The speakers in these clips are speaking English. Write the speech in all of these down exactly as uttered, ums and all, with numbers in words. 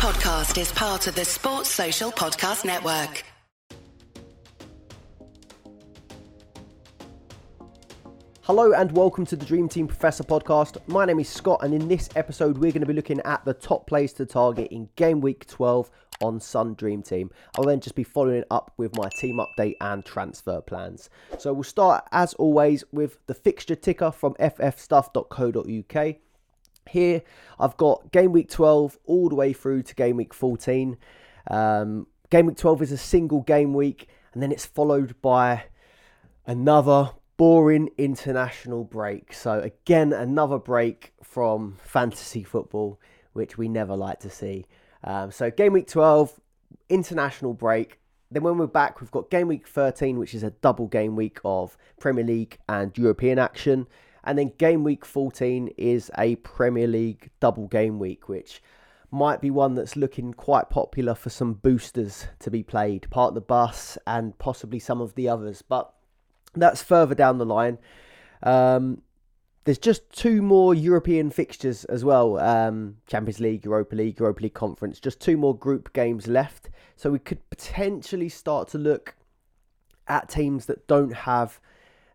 podcast is part of the Sports Social Podcast Network. Hello and welcome to the Dream Team Professor Podcast. My name is Scott, and in this episode we're going to be looking at the top players to target in game week twelve on Sun Dream Team. I'll then just be following up with my team update and transfer plans. So we'll start as always with the fixture ticker from f f stuff dot co dot u k. Here I've got game week twelve all the way through to game week fourteen. Um, game week twelve is a single game week, and then it's followed by another boring international break. So again, another break from fantasy football, which we never like to see. Um, so game week twelve, international break. Then when we're back, we've got game week thirteen, which is a double game week of Premier League and European action. And then game week fourteen is a Premier League double game week, which might be one that's looking quite popular for some boosters to be played. Part of the bus and possibly some of the others. But that's further down the line. Um, there's just two more European fixtures as well. Um, Champions League, Europa League, Europa League Conference. Just two more group games left. So we could potentially start to look at teams that don't have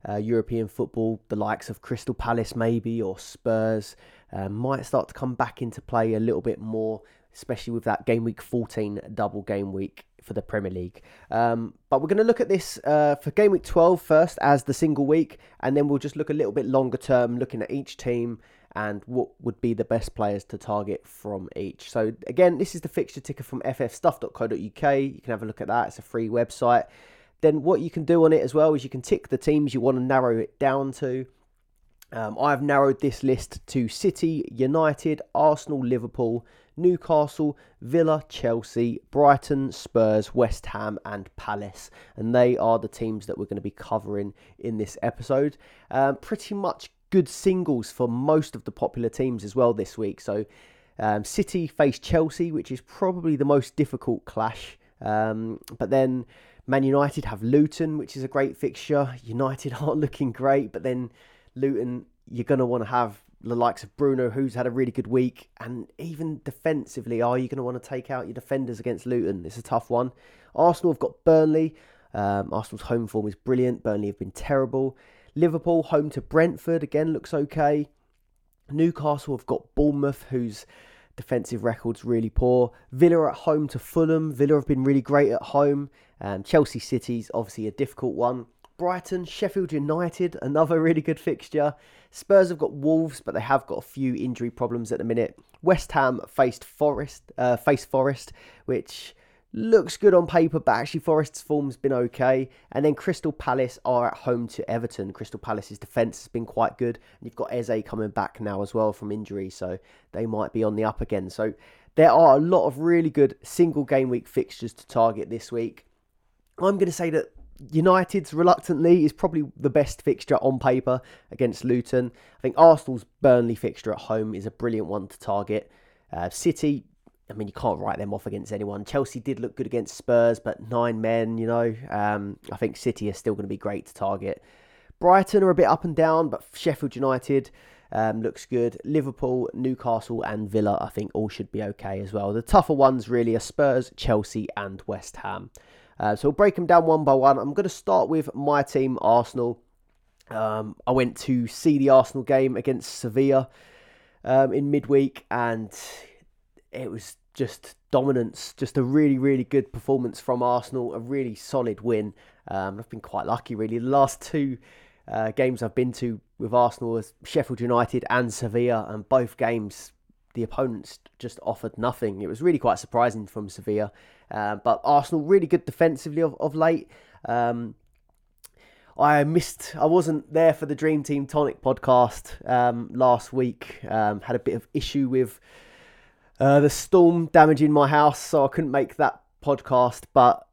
uh, European football. The likes of Crystal Palace maybe, or Spurs. Uh, might start to come back into play a little bit more, especially with that game week fourteen double game week for the Premier League. Um, but we're going to look at this uh, for game week twelve first as the single week, and then we'll just look a little bit longer term, looking at each team and what would be the best players to target from each. So again, this is the fixture ticker from f f stuff dot co dot u k. You can have a look at that. It's a free website. Then what you can do on it as well is you can tick the teams you want to narrow it down to. Um, I've narrowed this list to City, United, Arsenal, Liverpool, Newcastle, Villa, Chelsea, Brighton, Spurs, West Ham and Palace. And they are the teams that we're going to be covering in this episode. Um, pretty much good singles for most of the popular teams as well this week. So um, City face Chelsea, which is probably the most difficult clash. Um, but then Man United have Luton, which is a great fixture. United aren't looking great, but then Luton, you're going to want to have the likes of Bruno, who's had a really good week. And even defensively, are you going to want to take out your defenders against Luton? It's a tough one. Arsenal have got Burnley. Um, Arsenal's home form is brilliant. Burnley have been terrible. Liverpool, home to Brentford, again, looks okay. Newcastle have got Bournemouth, whose defensive record's really poor. Villa at home to Fulham. Villa have been really great at home. Um, Chelsea City's obviously a difficult one. Brighton, Sheffield United, another really good fixture. Spurs have got Wolves, but they have got a few injury problems at the minute. West Ham faced Forest, uh, face Forest, which looks good on paper, but actually Forest's form's been okay. And then Crystal Palace are at home to Everton. Crystal Palace's defence has been quite good. And you've got Eze coming back now as well from injury, so they might be on the up again. So there are a lot of really good single game week fixtures to target this week. I'm going to say that United's, reluctantly, is probably the best fixture on paper against Luton. I think Arsenal's Burnley fixture at home is a brilliant one to target. Uh, City, I mean, you can't write them off against anyone. Chelsea did look good against Spurs, but nine men, you know. Um, I think City are still going to be great to target. Brighton are a bit up and down, but Sheffield United um, looks good. Liverpool, Newcastle and Villa, I think, all should be okay as well. The tougher ones really are Spurs, Chelsea and West Ham. Uh, so we'll break them down one by one. I'm going to start with my team, Arsenal. Um, I went to see the Arsenal game against Sevilla um, in midweek, and it was just dominance. Just a really, really good performance from Arsenal, a really solid win. Um, I've been quite lucky, really. The last two uh, games I've been to with Arsenal was Sheffield United and Sevilla, and both games the opponents just offered nothing. It was really quite surprising from Sevilla. Uh, but Arsenal really good defensively of, of late. Um, I missed, I wasn't there for the Dream Team Tonic podcast um, last week. Um, had a bit of issue with uh, the storm damaging my house, so I couldn't make that podcast. But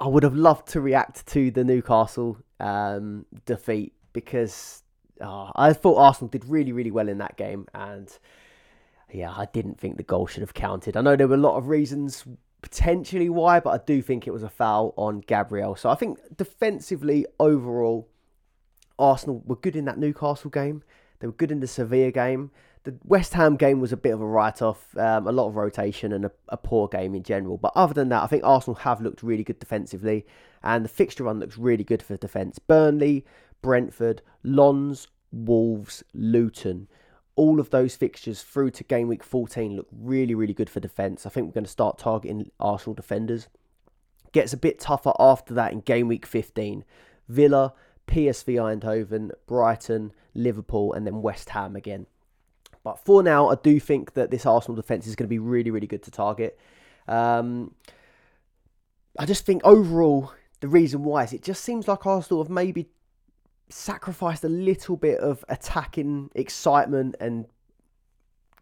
I would have loved to react to the Newcastle um, defeat, because uh, I thought Arsenal did really, really well in that game. And yeah, I didn't think the goal should have counted. I know there were a lot of reasons potentially why, but I do think it was a foul on Gabriel. So I think defensively, overall, Arsenal were good in that Newcastle game. They were good in the Sevilla game. the West Ham game was a bit of a write-off, um, a lot of rotation and a, a poor game in general. But other than that, I think Arsenal have looked really good defensively, and the fixture run looks really good for defence. Burnley, Brentford, Lons, Wolves, Luton. All of those fixtures through to game week fourteen look really, really good for defence. I think we're going to start targeting Arsenal defenders. Gets a bit tougher after that in game week fifteen. Villa, P S V Eindhoven, Brighton, Liverpool, and then West Ham again. But for now, I do think that this Arsenal defence is going to be really, really good to target. Um, I just think overall, the reason why is it just seems like Arsenal have maybe sacrificed a little bit of attacking excitement and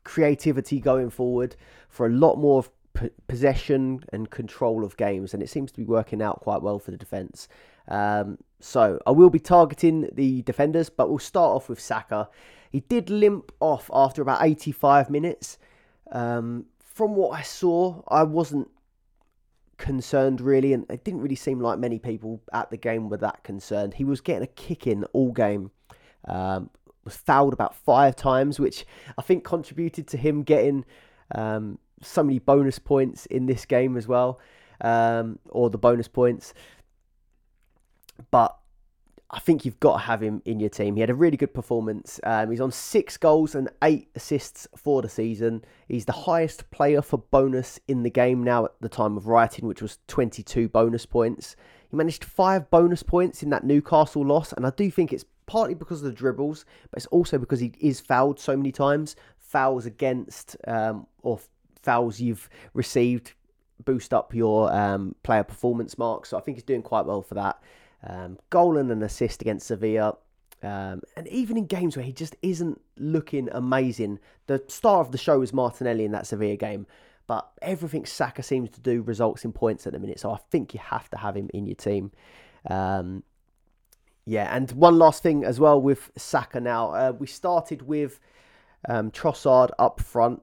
creativity going forward for a lot more of p- possession and control of games. And it seems to be working out quite well for the defence. Um, so I will be targeting the defenders, but we'll start off with Saka. He did limp off after about eighty-five minutes. Um, from what I saw, I wasn't concerned really, and it didn't really seem like many people at the game were that concerned. He was getting a kick in all game, um, was fouled about five times, which I think contributed to him getting um, so many bonus points in this game as well, um, or the bonus points. But I think you've got to have him in your team. He had a really good performance. Um, he's on six goals and eight assists for the season. He's the highest player for bonus in the game now at the time of writing, which was twenty-two bonus points. He managed five bonus points in that Newcastle loss, and I do think it's partly because of the dribbles, but it's also because he is fouled so many times. Fouls against um, or fouls you've received boost up your um, player performance marks, so I think he's doing quite well for that. Um, goal and an assist against Sevilla, um, and even in games where he just isn't looking amazing. The star of the show is Martinelli in that Sevilla game, but everything Saka seems to do results in points at the minute, so I think you have to have him in your team. Um, yeah, and one last thing as well with Saka now. Uh, we started with um, Trossard up front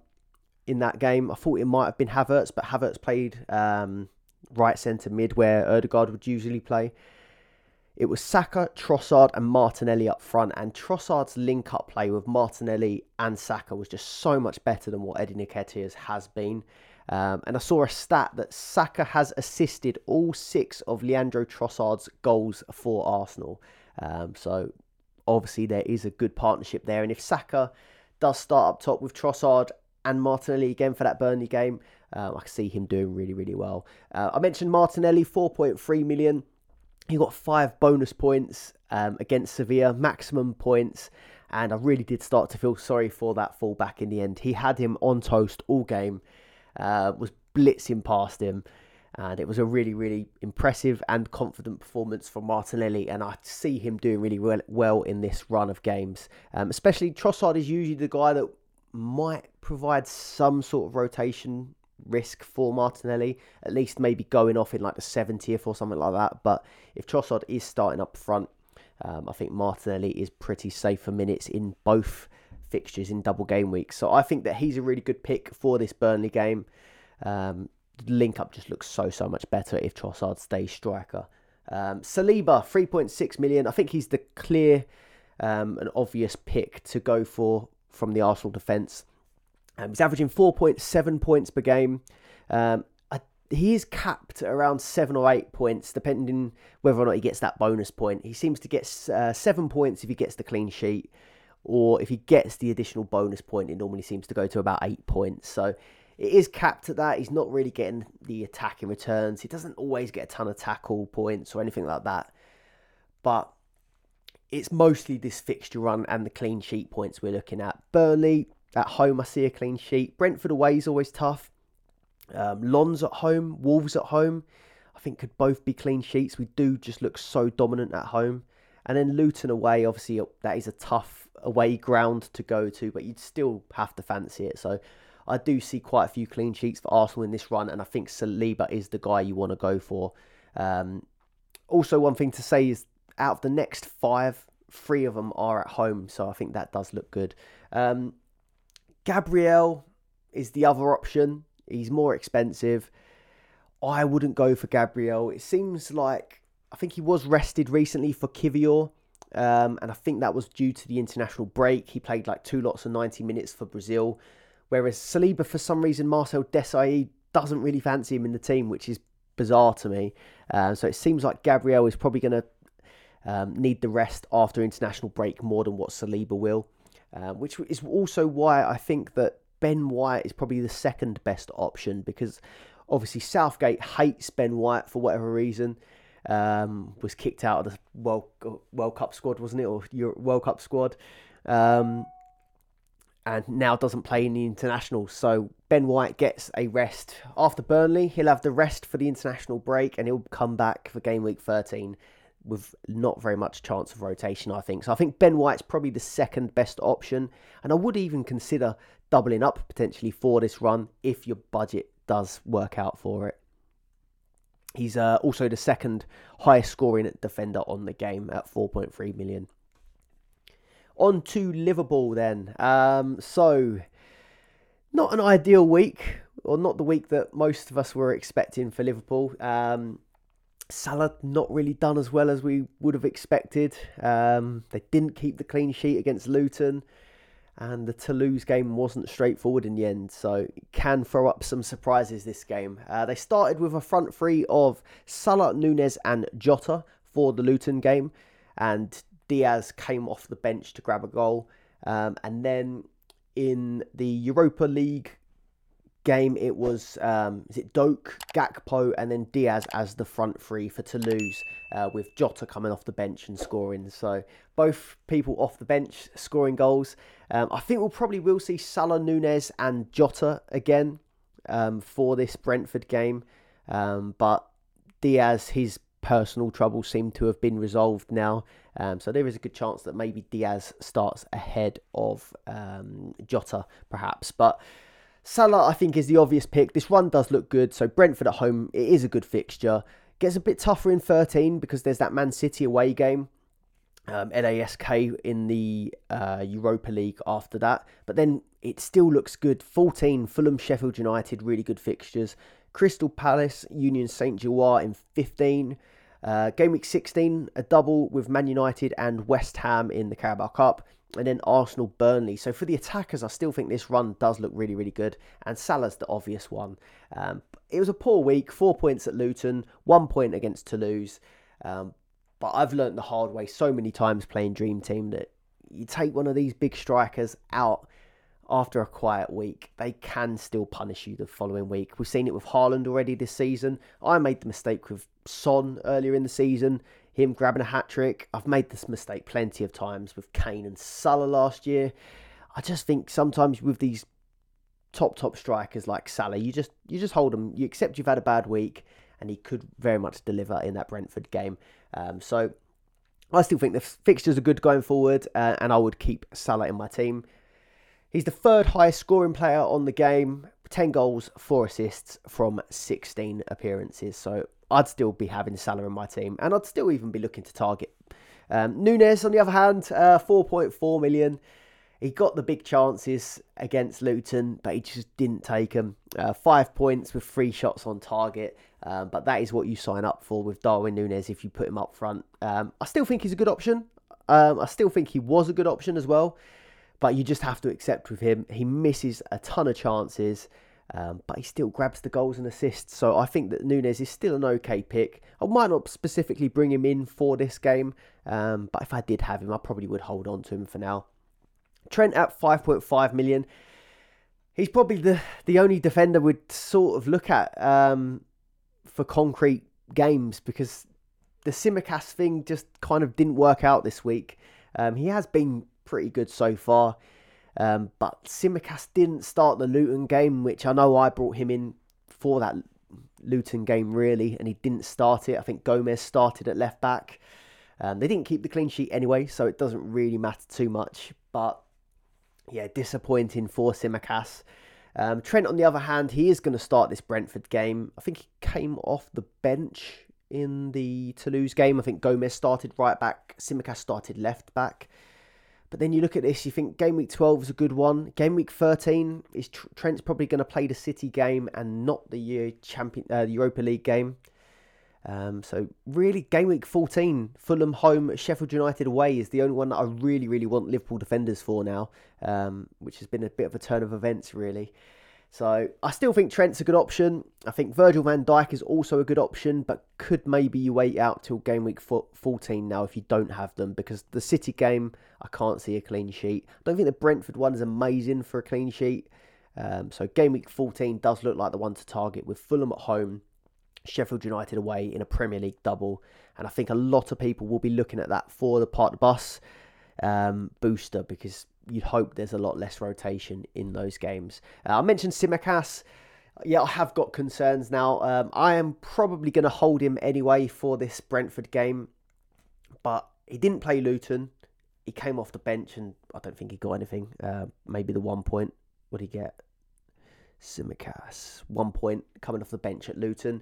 in that game. I thought it might have been Havertz, but Havertz played um, right centre mid where Ødegaard would usually play. It was Saka, Trossard and Martinelli up front, and Trossard's link-up play with Martinelli and Saka was just so much better than what Eddie Nketiah's has been. Um, and I saw a stat that Saka has assisted all six of Leandro Trossard's goals for Arsenal. Um, so obviously there is a good partnership there. And if Saka does start up top with Trossard and Martinelli again for that Burnley game, um, I can see him doing really, really well. Uh, I mentioned Martinelli, four point three million. He got five bonus points um, against Sevilla, maximum points, and I really did start to feel sorry for that fullback in the end. He had him on toast all game, uh, was blitzing past him, and it was a really, really impressive and confident performance from Martinelli, and I see him doing really well, well in this run of games. Um, especially Trossard is usually the guy that might provide some sort of rotation risk for Martinelli, at least maybe going off in like the seventieth or something like that. But if Trossard is starting up front, um, I think Martinelli is pretty safe for minutes in both fixtures in double game weeks. So I think that he's a really good pick for this Burnley game. Um, the link up just looks so, so much better if Trossard stays striker. Um, Saliba, three point six million. I think he's the clear um, and obvious pick to go for from the Arsenal defence. Um, he's averaging four point seven points per game. Um, I, he is capped around seven or eight points, depending whether or not he gets that bonus point. He seems to get uh, seven points if he gets the clean sheet, or if he gets the additional bonus point, it normally seems to go to about eight points. So it is capped at that. He's not really getting the attacking returns. He doesn't always get a ton of tackle points or anything like that. But it's mostly this fixture run and the clean sheet points we're looking at. Burnley at home, I see a clean sheet. Brentford away is always tough. Um, Lons at home, Wolves at home, I think could both be clean sheets. We do just look so dominant at home. And then Luton away, obviously that is a tough away ground to go to, but you'd still have to fancy it. So I do see quite a few clean sheets for Arsenal in this run, and I think Saliba is the guy you want to go for. Um, also, one thing to say is out of the next five, three of them are at home, so I think that does look good. Um... Gabriel is the other option. He's more expensive. I wouldn't go for Gabriel. It seems like, I think he was rested recently for Kivior. Um, and I think that was due to the international break. He played like two lots of ninety minutes for Brazil. Whereas Saliba, for some reason, Marcel Desailly doesn't really fancy him in the team, which is bizarre to me. Uh, so it seems like Gabriel is probably going to um, need the rest after international break more than what Saliba will. Uh, which is also why I think that Ben White is probably the second best option, because obviously Southgate hates Ben White for whatever reason. Um, was kicked out of the World, World Cup squad, wasn't it? Or Euro, World Cup squad. Um, and now doesn't play in the international. So Ben White gets a rest. After Burnley, he'll have the rest for the international break, and he'll come back for game week thirteen with not very much chance of rotation, I think. So I think Ben White's probably the second best option. And I would even consider doubling up potentially for this run if your budget does work out for it. He's uh, also the second highest scoring defender on the game at four point three million. On to Liverpool then. Um, so, not an ideal week, or not the week that most of us were expecting for Liverpool. Um, Salah not really done as well as we would have expected. Um, they didn't keep the clean sheet against Luton, and the Toulouse game wasn't straightforward in the end, so can throw up some surprises this game. Uh, they started with a front three of Salah, Núñez and Jota for the Luton game, and Diaz came off the bench to grab a goal. Um, and then in the Europa League game, it was um, is it Doku, Gakpo and then Diaz as the front three for Toulouse, uh, with Jota coming off the bench and scoring. So both people off the bench scoring goals. Um, I think we'll probably will see Salah, Núñez and Jota again um, for this Brentford game. Um, but Diaz, his personal trouble seemed to have been resolved now. Um, so there is a good chance that maybe Diaz starts ahead of um, Jota perhaps. But Salah, I think, is the obvious pick. This run does look good. So Brentford at home, it is a good fixture. Gets a bit tougher in thirteen because there's that Man City away game. Um, L A S K in the uh, Europa League after that. But then it still looks good. fourteen, Fulham, Sheffield United, really good fixtures. Crystal Palace, Union Saint-Gilloise in fifteen. Uh, game week sixteen, a double with Man United and West Ham in the Carabao Cup. And then Arsenal, Burnley. So for the attackers, I still think this run does look really, really good. And Salah's the obvious one. Um, it was a poor week. Four points at Luton. One point against Toulouse. Um, but I've learnt the hard way so many times playing Dream Team that you take one of these big strikers out after a quiet week, they can still punish you the following week. We've seen it with Haaland already this season. I made the mistake with Son earlier in the season, him grabbing a hat-trick. I've made this mistake plenty of times with Kane and Salah last year. I just think sometimes with these top, top strikers like Salah, you just you just hold them. You accept you've had a bad week, and he could very much deliver in that Brentford game. Um, so I still think the fixtures are good going forward, uh, and I would keep Salah in my team. He's the third highest scoring player on the game. ten goals, four assists from sixteen appearances. So I'd still be having Salah in my team, and I'd still even be looking to target. Um, Núñez, on the other hand, uh, four point four million. He got the big chances against Luton, but he just didn't take them. Uh, five points with three shots on target. Um, but that is what you sign up for with Darwin Núñez if you put him up front. Um, I still think he's a good option. Um, I still think he was a good option as well. But you just have to accept with him, he misses a ton of chances, um, but he still grabs the goals and assists. So I think that Núñez is still an okay pick. I might not specifically bring him in for this game, um, but if I did have him, I probably would hold on to him for now. Trent at five point five million. He's probably the, the only defender we'd sort of look at um, for concrete games, because the Tsimikas thing just kind of didn't work out this week. Um, he has been pretty good so far, um, but Tsimikas didn't start the Luton game, which I know I brought him in for that Luton game really, and he didn't start it. I think Gomez started at left back. Um, they didn't keep the clean sheet anyway, so it doesn't really matter too much, but yeah, disappointing for Tsimikas. Um, Trent, on the other hand, he is going to start this Brentford game. I think he came off the bench in the Toulouse game. I think Gomez started right back, Tsimikas started left back. But then you look at this, you think game week twelve is a good one. Game week thirteen is Trent's probably going to play the City game and not the Champion uh, Europa League game. Um, so really, game week fourteen, Fulham home, Sheffield United away is the only one that I really, really want Liverpool defenders for now, um, which has been a bit of a turn of events, really. So I still think Trent's a good option. I think Virgil van Dijk is also a good option, but could maybe you wait out till game week fourteen now if you don't have them, because the City game, I can't see a clean sheet. I don't think the Brentford one is amazing for a clean sheet. Um, so game week fourteen does look like the one to target, with Fulham at home, Sheffield United away in a Premier League double, and I think a lot of people will be looking at that for the Park the Bus um, booster, because you'd hope there's a lot less rotation in those games. Uh, I mentioned Tsimikas. Yeah, I have got concerns now. Um, I am probably going to hold him anyway for this Brentford game, but he didn't play Luton. He came off the bench, and I don't think he got anything. Uh, maybe the one point. What did he get? Tsimikas, one point coming off the bench at Luton.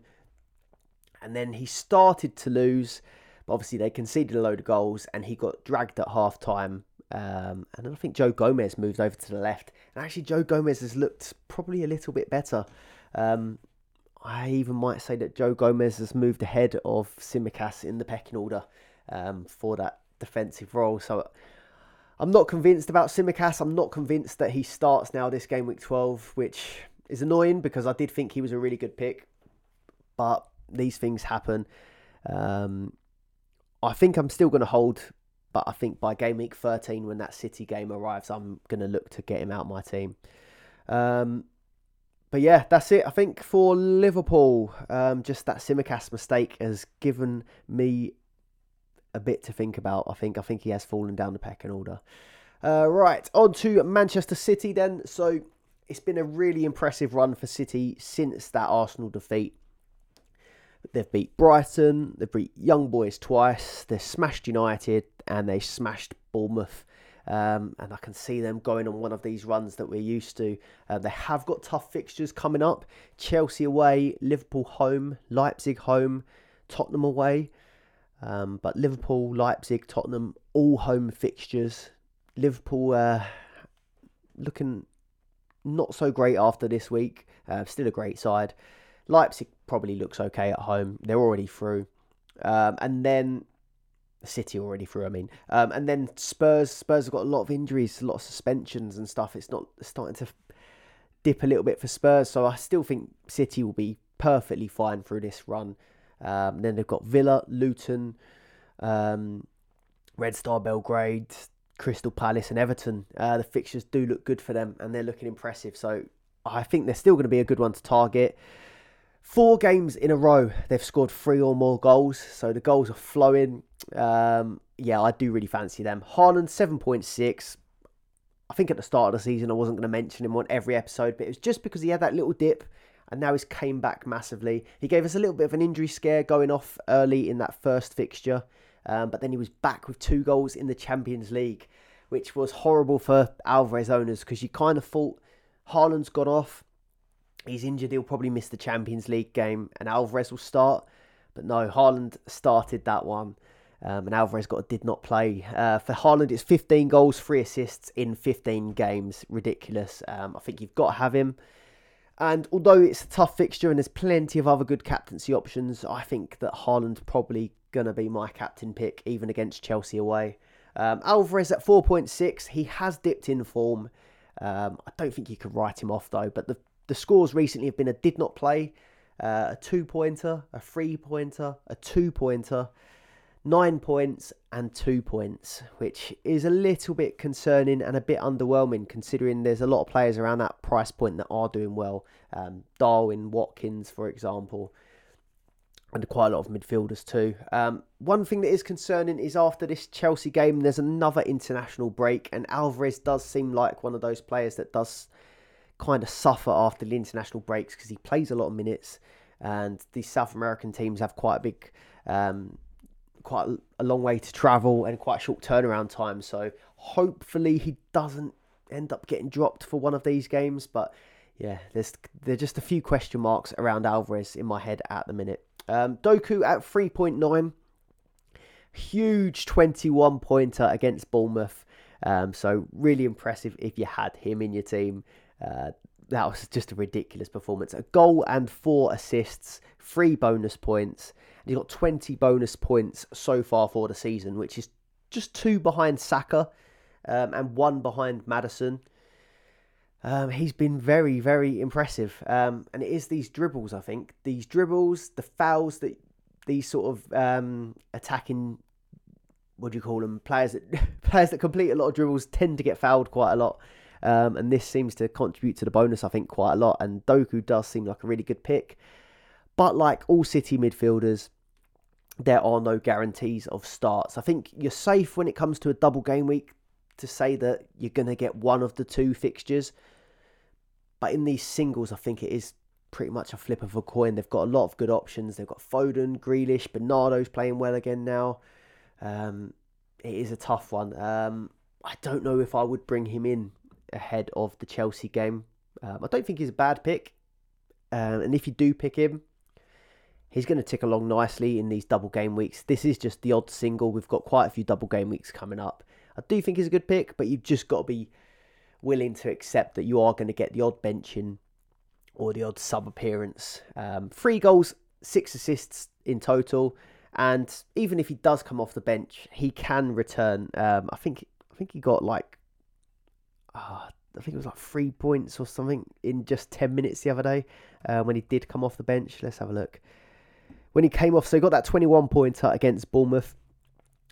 And then he started to lose, but obviously they conceded a load of goals and he got dragged at half-time. Um, and then I think Joe Gomez moved over to the left. And actually, Joe Gomez has looked probably a little bit better. Um, I even might say that Joe Gomez has moved ahead of Tsimikas in the pecking order um, for that defensive role. So I'm not convinced about Tsimikas. I'm not convinced that he starts now this game week twelve, which is annoying because I did think he was a really good pick. But these things happen. Um, I think I'm still going to hold, but I think by game week thirteen, when that City game arrives, I'm going to look to get him out of my team. Um, but yeah, that's it, I think, for Liverpool. Um, just that Tsimikas mistake has given me a bit to think about. I think I think he has fallen down the pecking order. Uh, right, on to Manchester City then. So it's been a really impressive run for City since that Arsenal defeat. They've beat Brighton, they've beat Young Boys twice, they've smashed United, and they smashed Bournemouth. Um, and I can see them going on one of these runs that we're used to. Uh, they have got tough fixtures coming up. Chelsea away, Liverpool home, Leipzig home, Tottenham away. Um, but Liverpool, Leipzig, Tottenham, all home fixtures. Liverpool uh, looking not so great after this week. Uh, still a great side. Leipzig probably looks okay at home. They're already through. Um, and then City already through, I mean. Um, and then Spurs. Spurs have got a lot of injuries, a lot of suspensions and stuff. It's not it's starting to dip a little bit for Spurs. So I still think City will be perfectly fine through this run. Um, then they've got Villa, Luton, um, Red Star Belgrade, Crystal Palace and Everton. Uh, the fixtures do look good for them and they're looking impressive. So I think they're still going to be a good one to target. Four games in a row, they've scored three or more goals, so the goals are flowing. Um, yeah, I do really fancy them. Haaland, seven point six. I think at the start of the season, I wasn't going to mention him on every episode, but it was just because he had that little dip, and now he's came back massively. He gave us a little bit of an injury scare going off early in that first fixture, um, but then he was back with two goals in the Champions League, which was horrible for Alvarez owners, because you kind of thought Haaland's gone off. He's injured, he'll probably miss the Champions League game and Alvarez will start. But no, Haaland started that one um, and Alvarez got did not play. Uh, for Haaland, it's fifteen goals, three assists in fifteen games. Ridiculous. Um, I think you've got to have him. And although it's a tough fixture and there's plenty of other good captaincy options, I think that Haaland's probably going to be my captain pick, even against Chelsea away. Um, Alvarez at four point six. He has dipped in form. Um, I don't think you could write him off though, but the The scores recently have been a did not play, uh, a two-pointer, a three-pointer, a two-pointer, nine points and two points, which is a little bit concerning and a bit underwhelming considering there's a lot of players around that price point that are doing well. Um, Darwin, Watkins, for example, and quite a lot of midfielders too. Um, one thing that is concerning is after this Chelsea game, there's another international break and Alvarez does seem like one of those players that does kind of suffer after the international breaks because he plays a lot of minutes and these South American teams have quite a big um, quite a long way to travel and quite a short turnaround time, so hopefully he doesn't end up getting dropped for one of these games. But yeah, there's there's just a few question marks around Alvarez in my head at the minute. um, Doku at three point nine, huge twenty-one pointer against Bournemouth, um, so really impressive if you had him in your team. Uh, that was just a ridiculous performance. A goal and four assists, three bonus points. And he got twenty bonus points so far for the season, which is just two behind Saka um, and one behind Maddison. Um, he's been very, very impressive. Um, and it is these dribbles, I think. These dribbles, the fouls, that these sort of um, attacking, what do you call them, players that, players that complete a lot of dribbles tend to get fouled quite a lot. Um, and this seems to contribute to the bonus, I think, quite a lot. And Doku does seem like a really good pick. But like all City midfielders, there are no guarantees of starts. I think you're safe when it comes to a double game week to say that you're going to get one of the two fixtures. But in these singles, I think it is pretty much a flip of a coin. They've got a lot of good options. They've got Foden, Grealish, Bernardo's playing well again now. Um, it is a tough one. Um, I don't know if I would bring him in ahead of the Chelsea game. Um, I don't think he's a bad pick. Um, and if you do pick him, he's going to tick along nicely in these double game weeks. This is just the odd single. We've got quite a few double game weeks coming up. I do think he's a good pick, but you've just got to be willing to accept that you are going to get the odd benching or the odd sub appearance. Um, three goals, six assists in total, and even if he does come off the bench, he can return. Um, I think I think he got like uh, I think it was like three points or something in just ten minutes the other day uh, when he did come off the bench. Let's have a look. When he came off, so he got that twenty-one pointer against Bournemouth,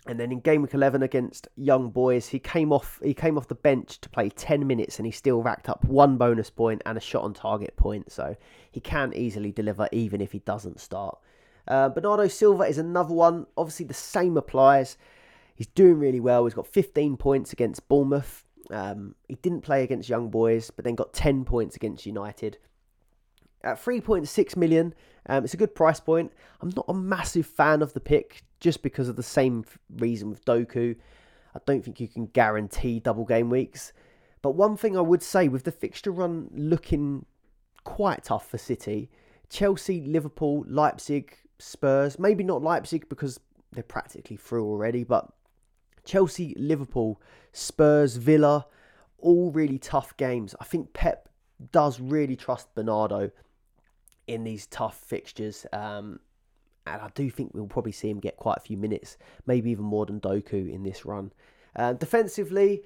and then in game week eleven against Young Boys, he came off. He came off the bench to play ten minutes, and he still racked up one bonus point and a shot on target point. So he can easily deliver, even if he doesn't start. Uh, Bernardo Silva is another one. Obviously, the same applies. He's doing really well. He's got fifteen points against Bournemouth. Um, he didn't play against Young Boys, but then got ten points against United. At three point six million, um, it's a good price point. I'm not a massive fan of the pick just because of the same reason with Doku. I don't think you can guarantee double game weeks. But one thing I would say, with the fixture run looking quite tough for City, Chelsea, Liverpool, Leipzig, Spurs, maybe not Leipzig because they're practically through already, but Chelsea, Liverpool, Spurs, Villa, all really tough games. I think Pep does really trust Bernardo in these tough fixtures, um, and I do think we'll probably see him get quite a few minutes, maybe even more than Doku in this run. Uh, defensively,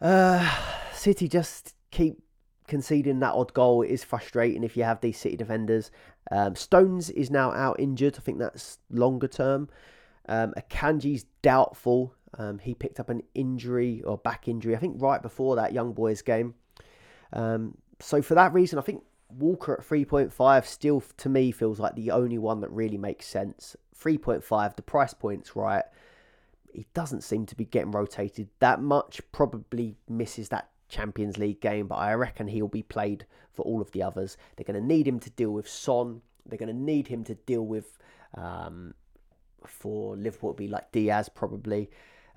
uh, City just keep conceding that odd goal. It is frustrating if you have these City defenders. Um, Stones is now out injured. I think that's longer term. Um, Akanji's doubtful. Um, he picked up an injury or back injury, I think, right before that Young Boys game. Um, so for that reason, I think Walker at three point five still, to me, feels like the only one that really makes sense. three point five, the price point's right. He doesn't seem to be getting rotated that much. Probably misses that Champions League game, but I reckon he'll be played for all of the others. They're going to need him to deal with Son. They're going to need him to deal with, um, for Liverpool, it'd be like Diaz probably.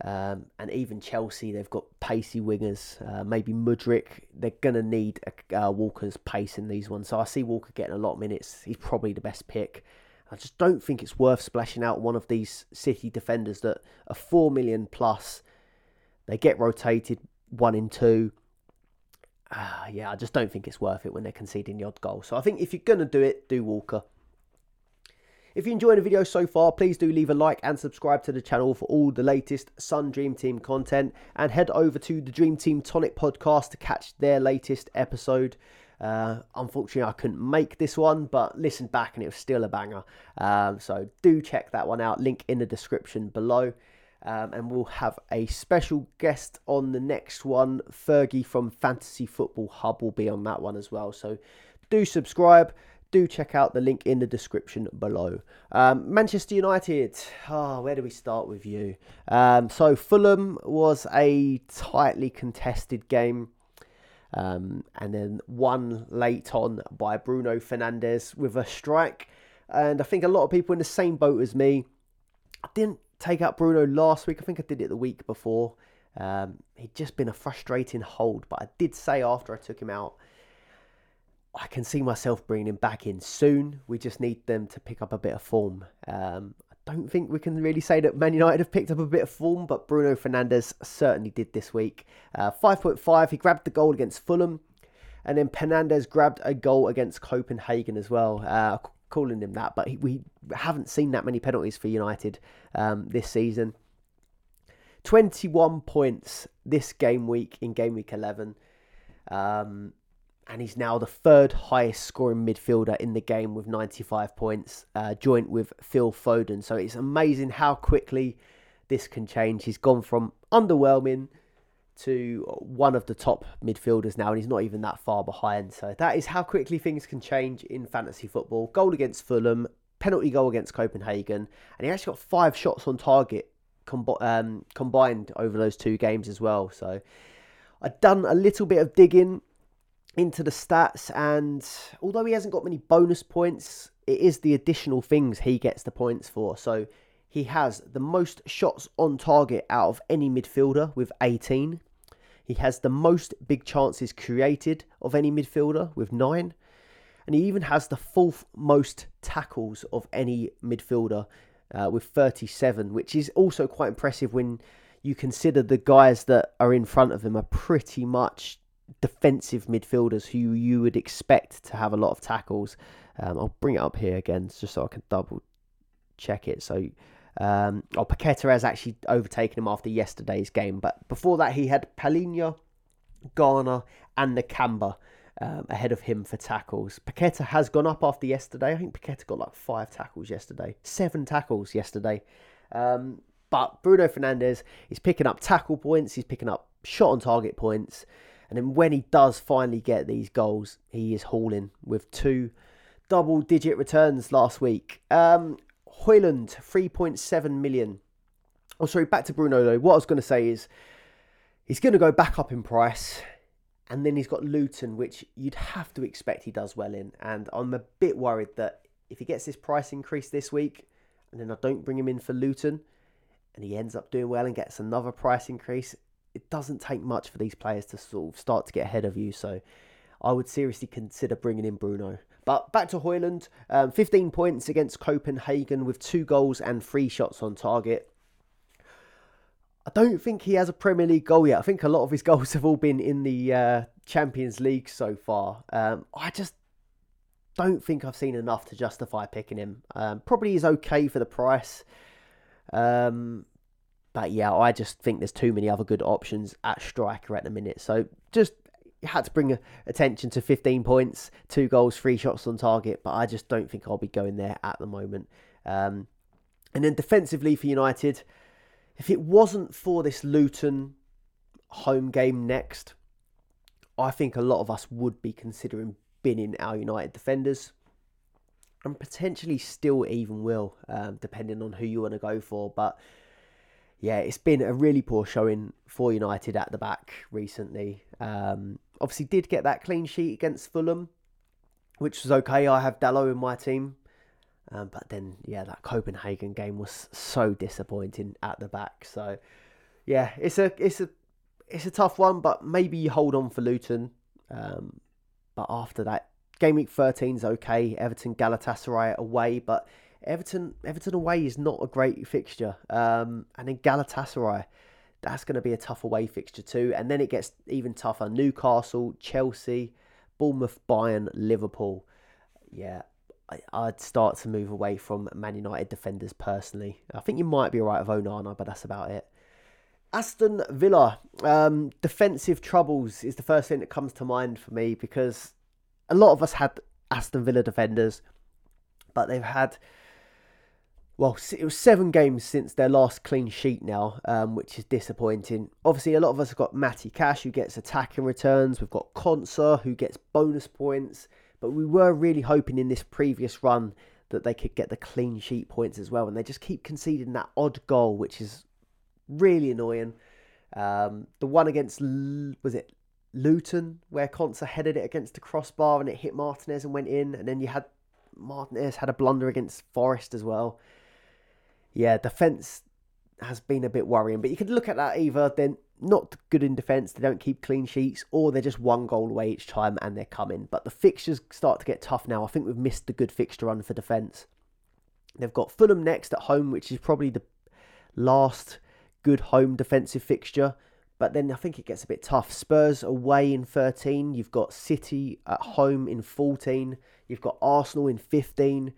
Um, and even Chelsea, they've got pacey wingers, uh, maybe Mudryk. They're going to need a, uh, Walker's pace in these ones. So I see Walker getting a lot of minutes. He's probably the best pick. I just don't think it's worth splashing out one of these City defenders that are four million plus. They get rotated one in two. Uh, yeah, I just don't think it's worth it when they're conceding the odd goal. So I think if you're going to do it, do Walker. If you enjoyed the video so far, please do leave a like and subscribe to the channel for all the latest Sun Dream Team content. And head over to the Dream Team Tonic podcast to catch their latest episode. Uh, unfortunately, I couldn't make this one, but listen back and it was still a banger. Um, so do check that one out. Link in the description below. Um, and we'll have a special guest on the next one. Fergie from Fantasy Football Hub will be on that one as well. So do subscribe. Do check out the link in the description below. Um, Manchester United. Oh, where do we start with you? Um, so Fulham was a tightly contested game. Um, and then won late on by Bruno Fernandes with a strike. And I think a lot of people in the same boat as me. I didn't take out Bruno last week. I think I did it the week before. Um, he'd just been a frustrating hold. But I did say after I took him out, I can see myself bringing him back in soon. We just need them to pick up a bit of form. Um, I don't think we can really say that Man United have picked up a bit of form, but Bruno Fernandes certainly did this week. Uh, five point five, he grabbed the goal against Fulham. And then Fernandes grabbed a goal against Copenhagen as well. Uh, calling him that, but he, we haven't seen that many penalties for United um, this season. twenty-one points this game week in game week eleven. Um, and he's now the third highest scoring midfielder in the game with ninety-five points, uh, joint with Phil Foden. So it's amazing how quickly this can change. He's gone from underwhelming to one of the top midfielders now, and he's not even that far behind. So that is how quickly things can change in fantasy football. Goal against Fulham, penalty goal against Copenhagen, and he actually got five shots on target com- um, combined over those two games as well. So I've done a little bit of digging into the stats, and although he hasn't got many bonus points, it is the additional things he gets the points for. So he has the most shots on target out of any midfielder with eighteen. He has the most big chances created of any midfielder with nine. And he even has the fourth most tackles of any midfielder uh, with thirty-seven, which is also quite impressive when you consider the guys that are in front of him are pretty much defensive midfielders who you would expect to have a lot of tackles. Um, I'll bring it up here again just so I can double check it. So Um, oh, Paqueta has actually overtaken him after yesterday's game. But before that, he had Palhinha, Garner and Nakamba um, ahead of him for tackles. Paqueta has gone up after yesterday. I think Paqueta got like five tackles yesterday. Seven tackles yesterday. Um, but Bruno Fernandes is picking up tackle points. He's picking up shot on target points. And then when he does finally get these goals, he is hauling with two double-digit returns last week. Um... Højlund, three point seven million. Oh, sorry, back to Bruno though. What I was going to say is he's going to go back up in price, and then he's got Luton, which you'd have to expect he does well in. And I'm a bit worried that if he gets this price increase this week, and then I don't bring him in for Luton, and he ends up doing well and gets another price increase, it doesn't take much for these players to sort of start to get ahead of you. So I would seriously consider bringing in Bruno. But back to Højlund, um, fifteen points against Copenhagen with two goals and three shots on target. I don't think he has a Premier League goal yet. I think a lot of his goals have all been in the uh, Champions League so far. Um, I just don't think I've seen enough to justify picking him. Um, probably is okay for the price. Um, but yeah, I just think there's too many other good options at striker at the minute. So just... had to bring attention to fifteen points, two goals, three shots on target, but I just don't think I'll be going there at the moment. Um, and then defensively for United, if it wasn't for this Luton home game next, I think a lot of us would be considering binning our United defenders, and potentially still even will, um, depending on who you want to go for. But yeah, it's been a really poor showing for United at the back recently. Um, obviously did get that clean sheet against Fulham, which was okay. I have Dalot in my team. Um, but then, yeah, that Copenhagen game was so disappointing at the back. So, yeah, it's a it's a, it's a tough one, but maybe you hold on for Luton. Um, but after that, game week thirteen is okay. Everton, Galatasaray away, but... Everton Everton away is not a great fixture. Um, and then Galatasaray, that's going to be a tough away fixture too. And then it gets even tougher. Newcastle, Chelsea, Bournemouth, Bayern, Liverpool. Yeah, I, I'd start to move away from Man United defenders personally. I think you might be right with Onana, but that's about it. Aston Villa, um, defensive troubles is the first thing that comes to mind for me, because a lot of us had Aston Villa defenders, but they've had... Well, it was seven games since their last clean sheet now, um, which is disappointing. Obviously, a lot of us have got Matty Cash, who gets attacking returns. We've got Konsa, who gets bonus points. But we were really hoping in this previous run that they could get the clean sheet points as well. And they just keep conceding that odd goal, which is really annoying. Um, the one against, L- was it Luton, where Konsa headed it against the crossbar and it hit Martinez and went in. And then you had Martinez had a blunder against Forest as well. Yeah, defence has been a bit worrying. But you could look at that either. They're not good in defence. They don't keep clean sheets. Or they're just one goal away each time and they're coming. But the fixtures start to get tough now. I think we've missed the good fixture run for defence. They've got Fulham next at home, which is probably the last good home defensive fixture But then I think it gets a bit tough. Spurs away in thirteen. You've got City at home in fourteen. You've got Arsenal in fifteen.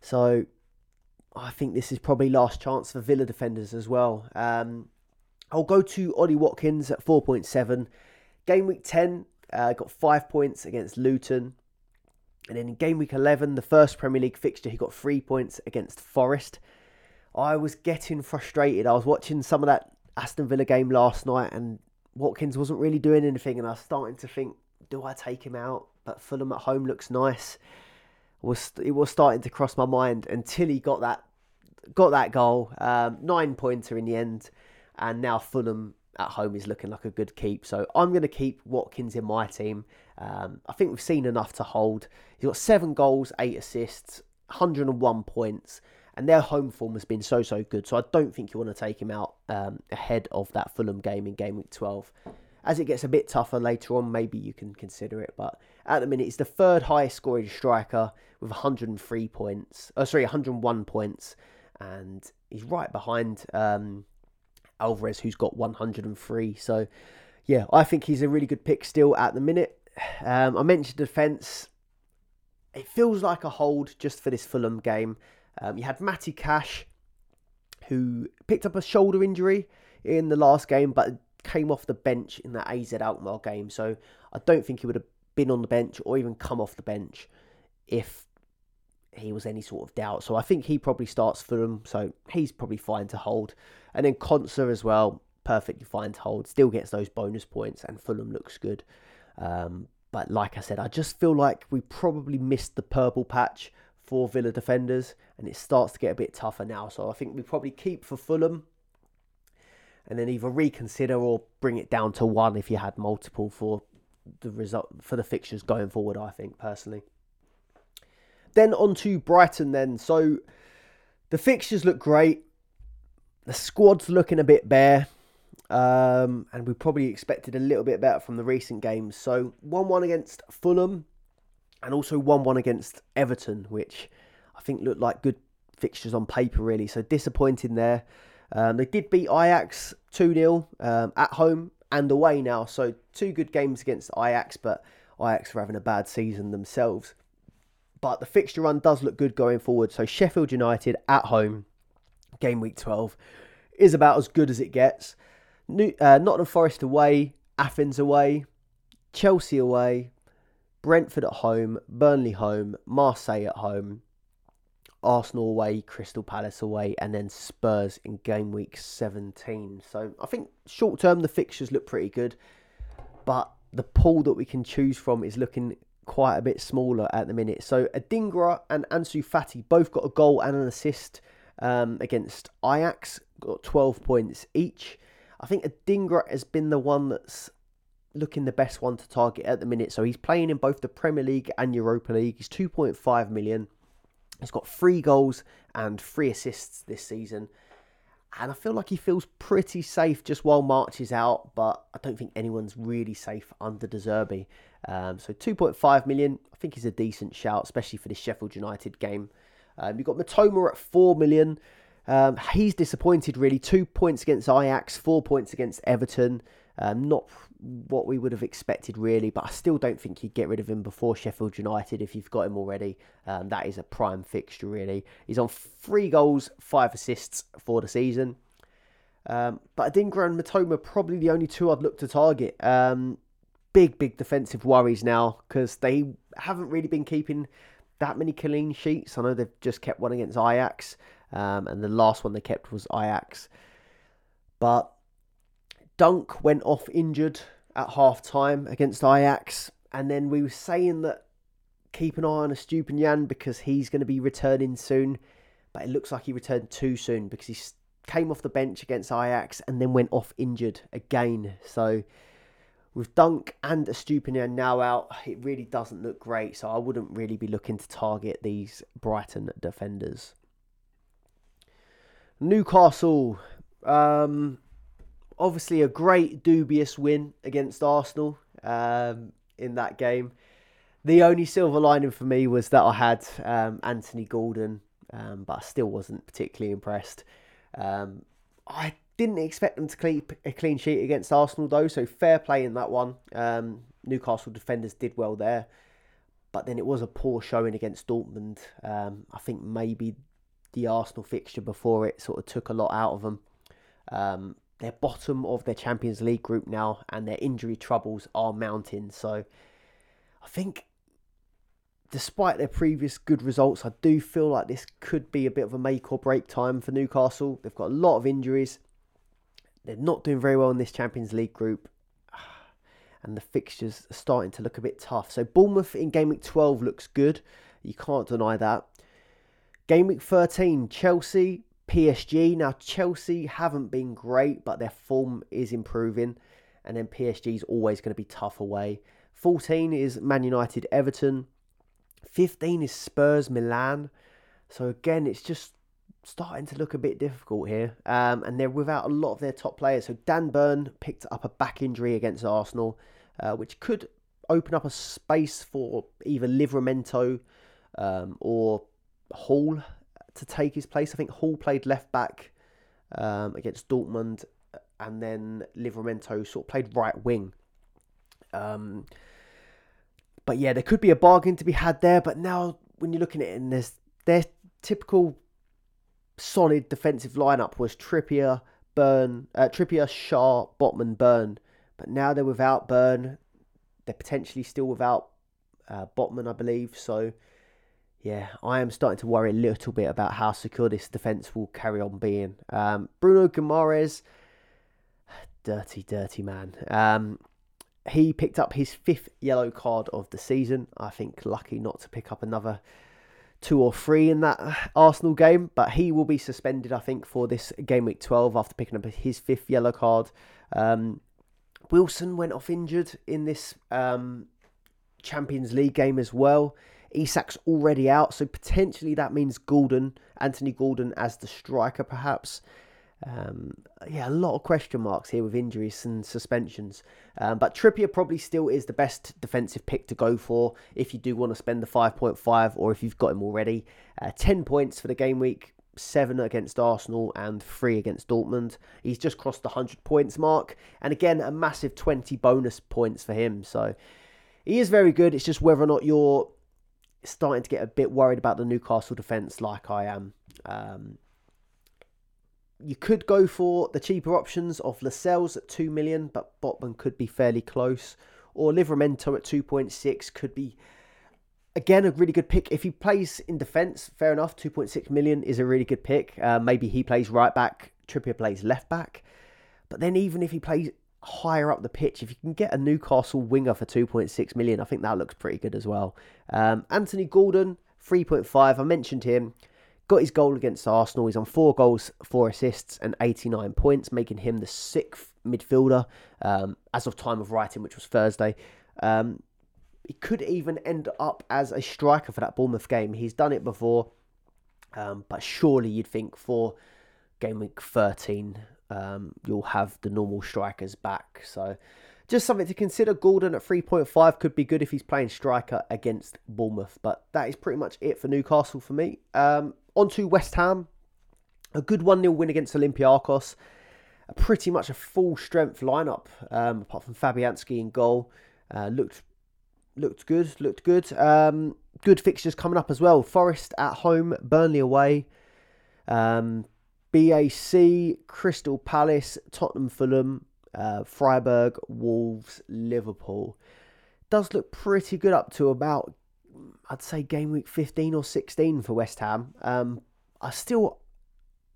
So I think this is probably last chance for Villa defenders as well. Um, I'll go to Ollie Watkins at four point seven. Game week ten, uh, got five points against Luton. And then in game week eleven, the first Premier League fixture, he got three points against Forest. I was getting frustrated. I was watching some of that Aston Villa game last night and Watkins wasn't really doing anything, and I was starting to think, do I take him out? But Fulham at home looks nice. It was, it was starting to cross my mind until he got that got that goal. Um, nine pointer in the end, and now Fulham at home is looking like a good keep. So I'm going to keep Watkins in my team. Um, I think we've seen enough to hold. He's got seven goals, eight assists, one hundred and one points. And their home form has been so, so good. So I don't think you want to take him out um, ahead of that Fulham game in game week twelve. As it gets a bit tougher later on, maybe you can consider it. But at the minute, he's the third highest scoring striker with one hundred and three points. Oh, sorry, one hundred and one points. And he's right behind um, Alvarez, who's got one hundred and three. So, yeah, I think he's a really good pick still at the minute. Um, I mentioned defence. It feels like a hold just for this Fulham game. Um, you had Matty Cash, who picked up a shoulder injury in the last game, but came off the bench in the A Z Alkmaar game. So I don't think he would have been on the bench or even come off the bench if he was any sort of doubt. So I think he probably starts for him. So he's probably fine to hold. And then Konsa as well, perfectly fine to hold. Still gets those bonus points, and Fulham looks good. Um, but like I said, I just feel like we probably missed the purple patch for Villa defenders, and it starts to get a bit tougher now. So I think we probably keep for Fulham and then either reconsider or bring it down to one if you had multiple for the result for the fixtures going forward, I think, personally. Then on to Brighton then. So the fixtures look great. The squad's looking a bit bare. Um, and we probably expected a little bit better from the recent games. So one one against Fulham. And also one one against Everton, which I think looked like good fixtures on paper, really. So disappointing there. Um, they did beat Ajax two nil um, at home and away now. So two good games against Ajax, but Ajax are having a bad season themselves. But the fixture run does look good going forward. So Sheffield United at home, game week twelve, is about as good as it gets. New, uh, Nottingham Forest away, Athens away, Chelsea away, Brentford at home, Burnley home, Marseille at home, Arsenal away, Crystal Palace away, and then Spurs in game week seventeen. So I think short term the fixtures look pretty good, but the pool that we can choose from is looking quite a bit smaller at the minute. So Adingra and Ansu Fati both got a goal and an assist um, against Ajax, got twelve points each. I think Adingra has been the one that's looking the best one to target at the minute. So he's playing in both the Premier League and Europa League. He's two point five million. He's got three goals and three assists this season. And I feel like he feels pretty safe just while March is out, but I don't think anyone's really safe under De Zerbi. Um, so two point five million, I think he's a decent shout, especially for the Sheffield United game. Um, you've got Matoma at four million. Um, he's disappointed really. Two points against Ajax, four points against Everton. Um, not what we would have expected, really, but I still don't think you'd get rid of him before Sheffield United if you've got him already. Um, that is a prime fixture, really. He's on three goals, five assists for the season. Um, but Adingra and Matoma are probably the only two I'd look to target. Um, big, big defensive worries now because they haven't really been keeping that many clean sheets. I know they've just kept one against Ajax, um, and the last one they kept was Ajax. But Dunk went off injured at half-time against Ajax. And then we were saying that keep an eye on Estupiñán because he's going to be returning soon. But it looks like he returned too soon because he came off the bench against Ajax and then went off injured again. So with Dunk and Estupiñán now out, it really doesn't look great. So I wouldn't really be looking to target these Brighton defenders. Newcastle. Um... Obviously, a great dubious win against Arsenal um, in that game. The only silver lining for me was that I had um, Anthony Gordon, um, but I still wasn't particularly impressed. Um, I Didn't expect them to keep a clean sheet against Arsenal though, so fair play in that one. Um, Newcastle defenders did well there. But then it was a poor showing against Dortmund. Um, I think maybe the Arsenal fixture before it sort of took a lot out of them. Um, they're bottom of their Champions League group now, and their injury troubles are mounting. So I think despite their previous good results, I do feel like this could be a bit of a make or break time for Newcastle. They've got a lot of injuries. They're not doing very well in this Champions League group. And the fixtures are starting to look a bit tough. So Bournemouth in game week twelve looks good. You can't deny that. Game week thirteen, Chelsea, P S G. Now Chelsea haven't been great, but their form is improving. And then P S G is always going to be tough away. fourteen is Man United, Everton. fifteen is Spurs, Milan. So again, it's just starting to look a bit difficult here. Um, and they're without a lot of their top players. So Dan Burn picked up a back injury against Arsenal, uh, which could open up a space for either Livramento um, or Hall to take his place. I think Hall played left back um, against Dortmund, and then Livramento sort of played right wing. Um, but yeah, there could be a bargain to be had there. But now when you're looking at it, and there's their typical solid defensive lineup was Trippier, Burn, uh, Trippier, Shaw, Botman, Burn. But now they're without Burn. They're potentially still without uh, Botman, I believe. So yeah, I am starting to worry a little bit about how secure this defence will carry on being. Um, Bruno Guimaraes, dirty, dirty man. Um, he picked up his fifth yellow card of the season. I think lucky not to pick up another two or three in that Arsenal game, but he will be suspended, I think, for this game week twelve after picking up his fifth yellow card. Um, Wilson went off injured in this um, Champions League game as well. Isak's already out, so potentially that means Gordon, Anthony Gordon as the striker perhaps. Um, yeah, a lot of question marks here with injuries and suspensions. Um, but Trippier probably still is the best defensive pick to go for if you do want to spend the five point five or if you've got him already. Uh, ten points for the game week, seven against Arsenal and three against Dortmund. He's just crossed the one hundred points mark. And again, a massive twenty bonus points for him. So he is very good. It's just whether or not you're starting to get a bit worried about the Newcastle defence like I am. Um... You could go for the cheaper options of Lascelles at two million, but Botman could be fairly close. Or Livramento at two point six could be, again, a really good pick. If he plays in defence, fair enough, two point six million is a really good pick. Uh, maybe he plays right back, Trippier plays left back. But then even if he plays higher up the pitch, if you can get a Newcastle winger for two point six million, I think that looks pretty good as well. Um, Anthony Gordon, three point five, I mentioned him. Got his goal against Arsenal. He's on four goals, four assists and eighty-nine points, making him the sixth midfielder um, as of time of writing, which was Thursday. Um, he could even end up as a striker for that Bournemouth game. He's done it before, um, but surely you'd think for game week thirteen, um, you'll have the normal strikers back. So just something to consider. Gordon at three point five could be good if he's playing striker against Bournemouth. But that is pretty much it for Newcastle for me. Um, on to West Ham. A good one nil win against Olympiacos. A pretty much a full-strength lineup, um, apart from Fabianski in goal. Uh, looked looked good, looked good. Um, good fixtures coming up as well. Forest at home, Burnley away. Um, B A C, Crystal Palace, Tottenham, Fulham. Uh, Freiburg, Wolves, Liverpool. Does look pretty good up to about, I'd say, game week fifteen or sixteen for West Ham. Um, I still,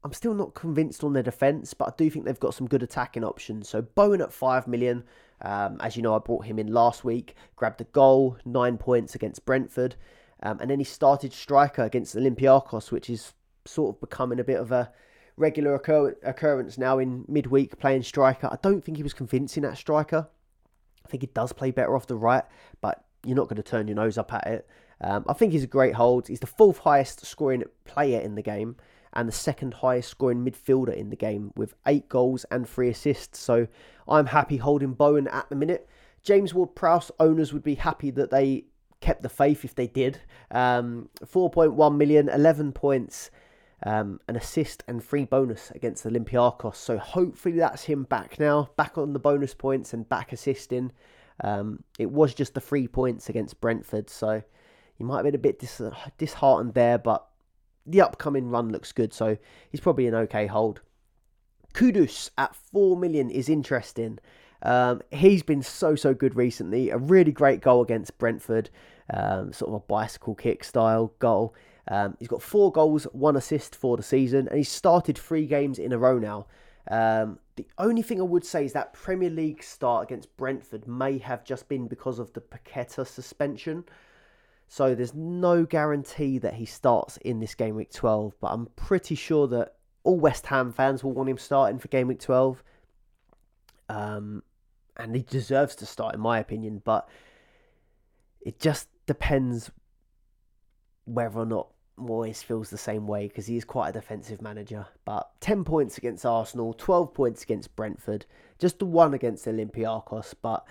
I'm still not convinced on their defence, but I do think they've got some good attacking options. So Bowen at five million. Um, as you know, I brought him in last week. Grabbed a goal, nine points against Brentford. Um, and then he started striker against Olympiacos, which is sort of becoming a bit of a regular occur- occurrence now in midweek playing striker. I don't think he was convincing at striker. I think he does play better off the right, but you're not going to turn your nose up at it. Um, I think he's a great hold. He's the fourth highest scoring player in the game and the second highest scoring midfielder in the game with eight goals and three assists. So I'm happy holding Bowen at the minute. James Ward-Prowse owners would be happy that they kept the faith if they did. Um, four point one million, eleven points. um, an assist and free bonus against Olympiacos. So hopefully that's him back now, back on the bonus points and back assisting. Um, it was just the three points against Brentford, so he might have been a bit dis- disheartened there, but the upcoming run looks good, so he's probably an okay hold. Kudus at four million is interesting. Um, he's been so, so good recently. A really great goal against Brentford, um, sort of a bicycle kick style goal. Um, he's got four goals, one assist for the season, and he's started three games in a row now. Um, the only thing I would say is that Premier League start against Brentford may have just been because of the Paqueta suspension. So there's no guarantee that he starts in this game week twelve, but I'm pretty sure that all West Ham fans will want him starting for game week twelve. Um, and he deserves to start, in my opinion, but it just depends whether or not Moyes feels the same way, because he is quite a defensive manager. But ten points against Arsenal, twelve points against Brentford, just the one against Olympiacos, but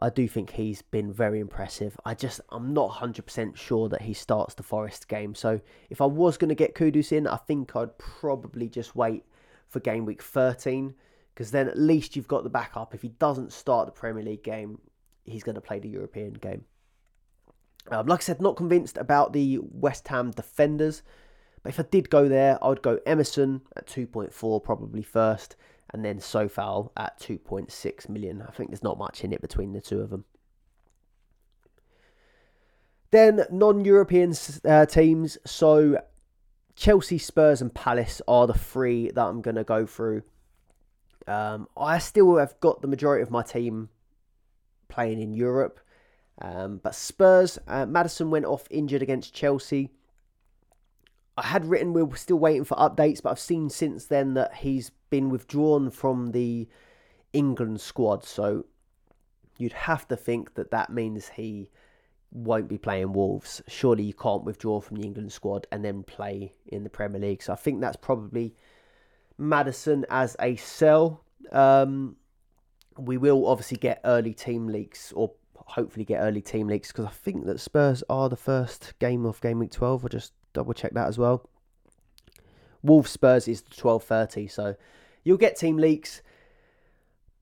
I do think he's been very impressive. I just, I'm not one hundred percent sure that he starts the Forest game. So if I was going to get Kudus in, I think I'd probably just wait for game week thirteen, because then at least you've got the backup. If he doesn't start the Premier League game, he's going to play the European game. Um, like I said, not convinced about the West Ham defenders, but if I did go there, I would go Emerson at two point four probably first, and then Sofal at two point six million. I think there's not much in it between the two of them. Then non-European uh, teams. So Chelsea, Spurs and Palace are the three that I'm going to go through. Um, I still have got the majority of my team playing in Europe. Um, but Spurs, uh, Maddison went off injured against Chelsea. I had written we were still waiting for updates, but I've seen since then that he's been withdrawn from the England squad. So you'd have to think that that means he won't be playing Wolves. Surely you can't withdraw from the England squad and then play in the Premier League. So I think that's probably Maddison as a sell. Um, we will obviously get early team leaks or hopefully get early team leaks, because I think that Spurs are the first game of game week twelve. I'll just double check that as well. Wolves Spurs is twelve thirty, so you'll get team leaks.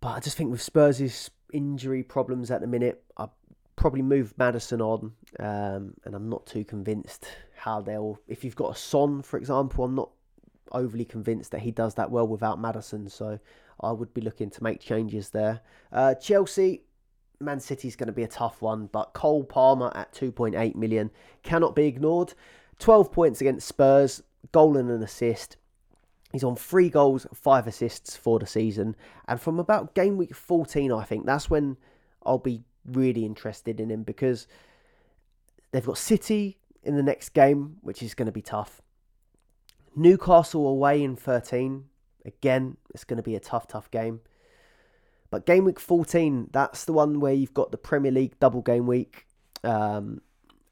But I just think with Spurs' injury problems at the minute, I'll probably move Maddison on, um, and I'm not too convinced how they'll... If you've got a Son, for example, I'm not overly convinced that he does that well without Maddison, so I would be looking to make changes there. Uh, Chelsea... Man City's going to be a tough one, but Cole Palmer at two point eight million cannot be ignored. twelve points against Spurs, goal and an assist. He's on three goals, five assists for the season. And from about game week fourteen, I think, that's when I'll be really interested in him, because they've got City in the next game, which is going to be tough. Newcastle away in thirteen. Again, it's going to be a tough, tough game. But game week fourteen, that's the one where you've got the Premier League double game week. Um,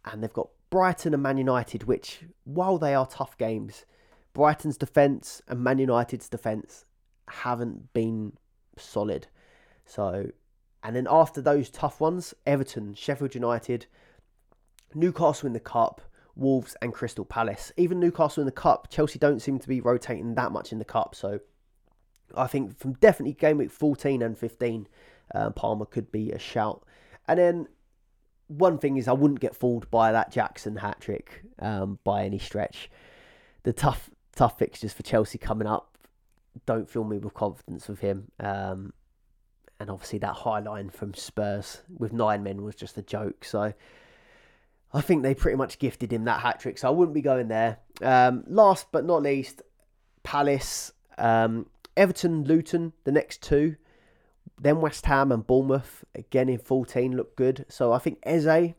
and they've got Brighton and Man United, which, while they are tough games, Brighton's defence and Man United's defence haven't been solid. So, and then after those tough ones, Everton, Sheffield United, Newcastle in the Cup, Wolves and Crystal Palace. Even Newcastle in the Cup, Chelsea don't seem to be rotating that much in the Cup, so... I think from definitely game week fourteen and fifteen, uh, Palmer could be a shout. And then one thing is I wouldn't get fooled by that Jackson hat-trick um, by any stretch. The tough, tough fixtures for Chelsea coming up don't fill me with confidence with him. Um, and obviously that high line from Spurs with nine men was just a joke. So I think they pretty much gifted him that hat-trick, so I wouldn't be going there. Um, last but not least, Palace... Um, Everton, Luton, the next two. Then West Ham and Bournemouth, again in fourteen, look good. So I think Eze,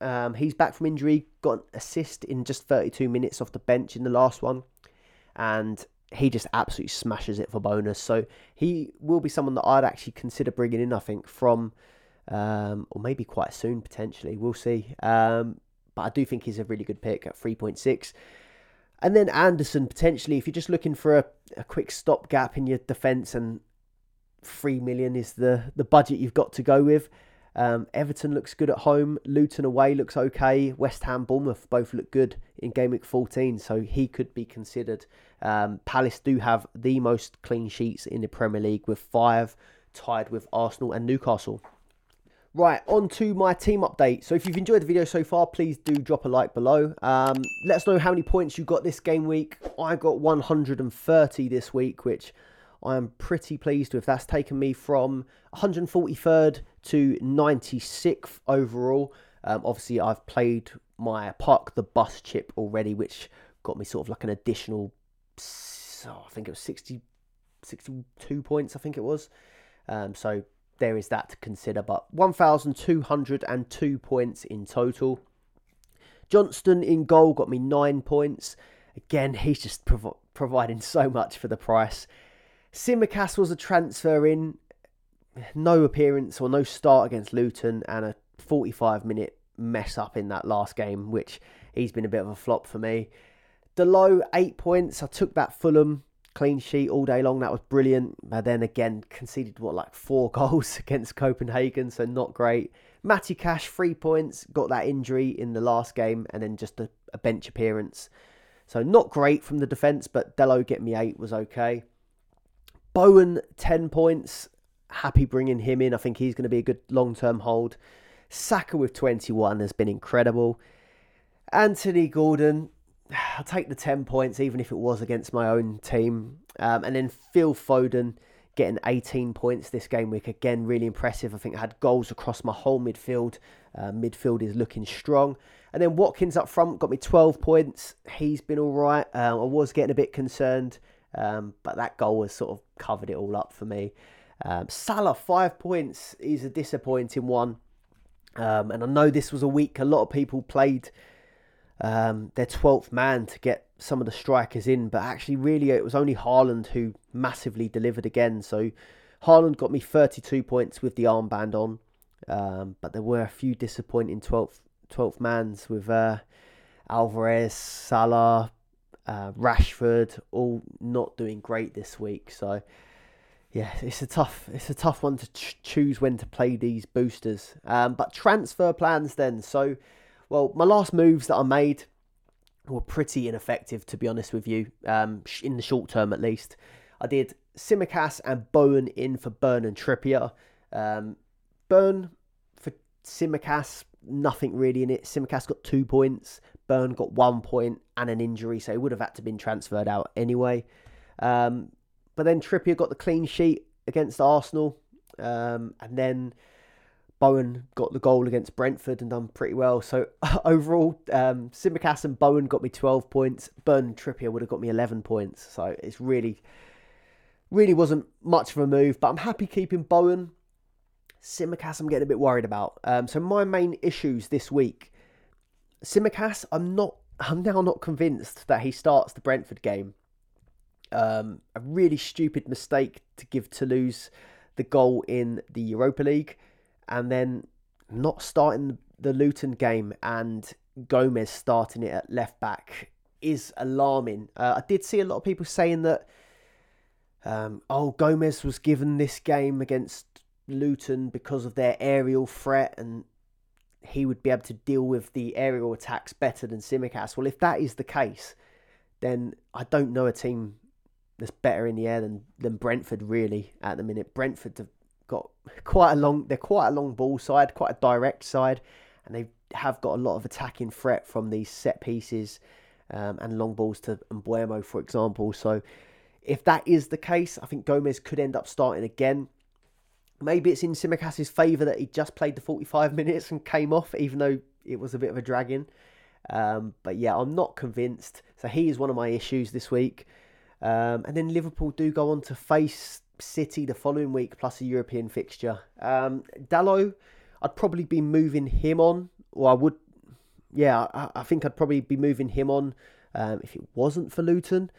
um, he's back from injury, got an assist in just thirty-two minutes off the bench in the last one. And he just absolutely smashes it for bonus. So he will be someone that I'd actually consider bringing in, I think, from, um, or maybe quite soon, potentially. We'll see. Um, but I do think he's a really good pick at three point six. And then Anderson, potentially, if you're just looking for a, a quick stopgap in your defence, and three million is the, the budget you've got to go with. Um, Everton looks good at home. Luton away looks okay. West Ham, Bournemouth both look good in game week fourteen, so he could be considered. Um, Palace do have the most clean sheets in the Premier League with five, tied with Arsenal and Newcastle. Right, on to my team update. So if you've enjoyed the video so far, please do drop a like below. Um, let us know how many points you got this game week. I got one hundred thirty this week, which I am pretty pleased with. That's taken me from one hundred forty-third to ninety-sixth overall. Um, obviously, I've played my Park the Bus chip already, which got me sort of like an additional, oh, I think it was sixty, sixty-two points, I think it was. Um, so... there is that to consider, but one thousand two hundred two points in total. Johnston in goal got me nine points. Again, he's just prov- providing so much for the price. Tsimikas was a transfer in. No appearance or no start against Luton, and a forty-five minute mess up in that last game, which he's been a bit of a flop for me. Delo, eight points. I took that Fulham clean sheet all day long. That was brilliant. But then again, conceded what, like four goals against Copenhagen, so not great. Matty Cash, three points. Got that injury in the last game and then just a, a bench appearance. So not great from the defence, but Delo getting me eight was okay. Bowen, ten points. Happy bringing him in. I think he's going to be a good long-term hold. Saka with twenty-one has been incredible. Anthony Gordon, I'll take the ten points, even if it was against my own team. Um, and then Phil Foden getting eighteen points this game week. Again, really impressive. I think I had goals across my whole midfield. Uh, midfield is looking strong. And then Watkins up front got me twelve points. He's been all right. Uh, I was getting a bit concerned, um, but that goal has sort of covered it all up for me. Um, Salah, five points, is a disappointing one. Um, and I know this was a week a lot of people played Um, their twelfth man to get some of the strikers in, but actually really it was only Haaland who massively delivered again. So Haaland got me thirty-two points with the armband on, um, but there were a few disappointing twelfth, twelfth mans with uh, Alvarez, Salah, uh, Rashford all not doing great this week. So yeah, it's a tough it's a tough one to ch- choose when to play these boosters. Um, but transfer plans then. So well, my last moves that I made were pretty ineffective, to be honest with you, um, in the short term at least. I did Tsimikas and Bowen in for Byrne and Trippier. Um, Byrne for Tsimikas, nothing really in it. Tsimikas got two points, Byrne got one point and an injury, so he would have had to have been transferred out anyway. Um, but then Trippier got the clean sheet against Arsenal, um, and then Bowen got the goal against Brentford and done pretty well. So overall, um, Tsimikas and Bowen got me twelve points. Byrne and Trippier would have got me eleven points. So it's really, really wasn't much of a move. But I'm happy keeping Bowen. Tsimikas I'm getting a bit worried about. Um, so my main issues this week. Tsimikas, I'm not. I'm now not convinced that he starts the Brentford game. Um, a really stupid mistake to give Toulouse the goal in the Europa League. And then not starting the Luton game and Gomez starting it at left back is alarming. Uh, I did see a lot of people saying that, um, oh, Gomez was given this game against Luton because of their aerial threat and he would be able to deal with the aerial attacks better than Tsimikas. Well, if that is the case, then I don't know a team that's better in the air than, than Brentford really at the minute. Brentford have got quite a long, they're quite a long ball side, quite a direct side, and they have got a lot of attacking threat from these set pieces um, and long balls to Mbeumo, for example. So if that is the case, I think Gomez could end up starting again. Maybe it's in Tsimikas' favour that he just played the forty-five minutes and came off, even though it was a bit of a dragging. Um, but yeah, I'm not convinced. So he is one of my issues this week. Um, and then Liverpool do go on to face City the following week, plus a European fixture. Um, Dalot, I'd probably be moving him on, or I would, yeah, I, I think I'd probably be moving him on um, if it wasn't for Luton.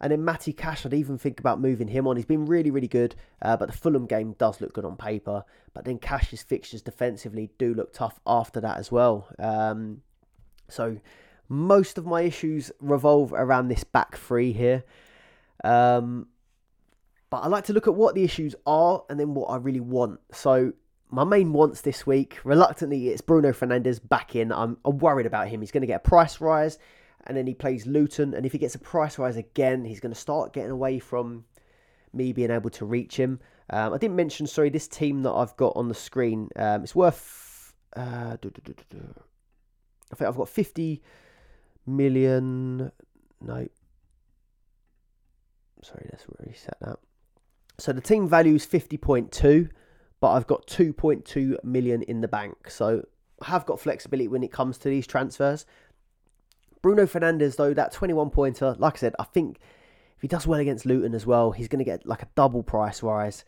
And then Matty Cash, I'd even think about moving him on. He's been really, really good, uh, but the Fulham game does look good on paper. But then Cash's fixtures defensively do look tough after that as well. Um, so most of my issues revolve around this back three here. Um... But I like to look at what the issues are and then what I really want. So my main wants this week, reluctantly, it's Bruno Fernandes back in. I'm, I'm worried about him. He's going to get a price rise and then he plays Luton, and if he gets a price rise again, he's going to start getting away from me being able to reach him. Um, I didn't mention, sorry, this team that I've got on the screen. Um, it's worth, uh, do, do, do, do, do. I think I've got fifty million, no, sorry, let's reset that. So the team value is fifty point two, but I've got two point two million in the bank. So I have got flexibility when it comes to these transfers. Bruno Fernandes, though, that twenty-one pointer, like I said, I think if he does well against Luton as well, he's going to get like a double price rise,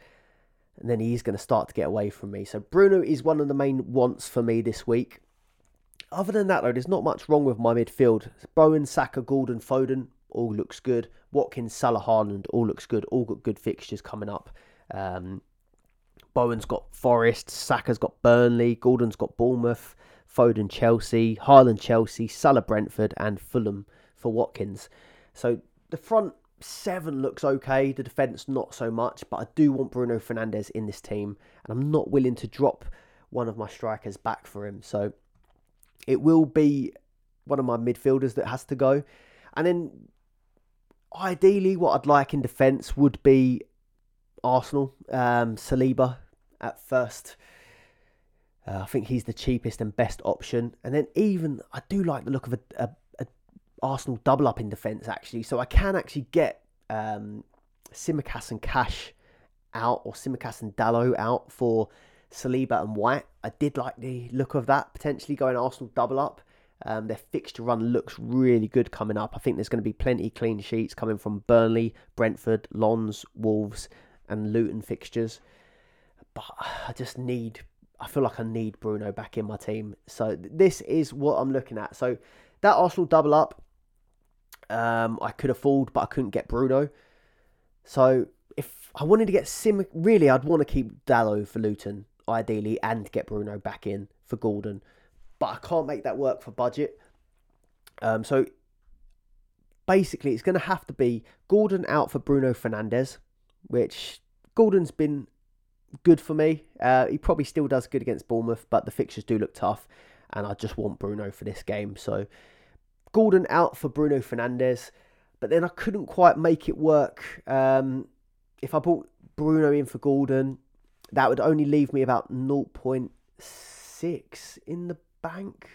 and then he's going to start to get away from me. So Bruno is one of the main wants for me this week. Other than that, though, there's not much wrong with my midfield. Bowen, Saka, Gordon, Foden all looks good. Watkins, Salah, Haaland all looks good. All got good fixtures coming up. Um, Bowen's got Forest, Saka's got Burnley, Gordon's got Bournemouth, Foden, Chelsea, Haaland, Chelsea, Salah, Brentford, and Fulham for Watkins. So the front seven looks okay. The defence, not so much. But I do want Bruno Fernandes in this team, and I'm not willing to drop one of my strikers back for him. So it will be one of my midfielders that has to go. And then ideally what I'd like in defence would be Arsenal, um, Saliba at first. Uh, I think he's the cheapest and best option. And then even, I do like the look of a, a, a Arsenal double up in defence actually. So I can actually get um, Tsimikas and Cash out, or Tsimikas and Dalot out for Saliba and White. I did like the look of that, potentially going Arsenal double up. Um, their fixture run looks really good coming up. I think there's going to be plenty of clean sheets coming from Burnley, Brentford, Lons, Wolves and Luton fixtures. But I just need, I feel like I need Bruno back in my team. So this is what I'm looking at. So that Arsenal double up, um, I could afford, but I couldn't get Bruno. So if I wanted to get Sim, really I'd want to keep Dalot for Luton, ideally, and get Bruno back in for Gordon. But I can't make that work for budget. Um, so basically it's going to have to be Gordon out for Bruno Fernandes, which Gordon's been good for me. Uh, he probably still does good against Bournemouth, but the fixtures do look tough, and I just want Bruno for this game. So Gordon out for Bruno Fernandes, but then I couldn't quite make it work. Um, if I bought Bruno in for Gordon, that would only leave me about zero point six in the bank.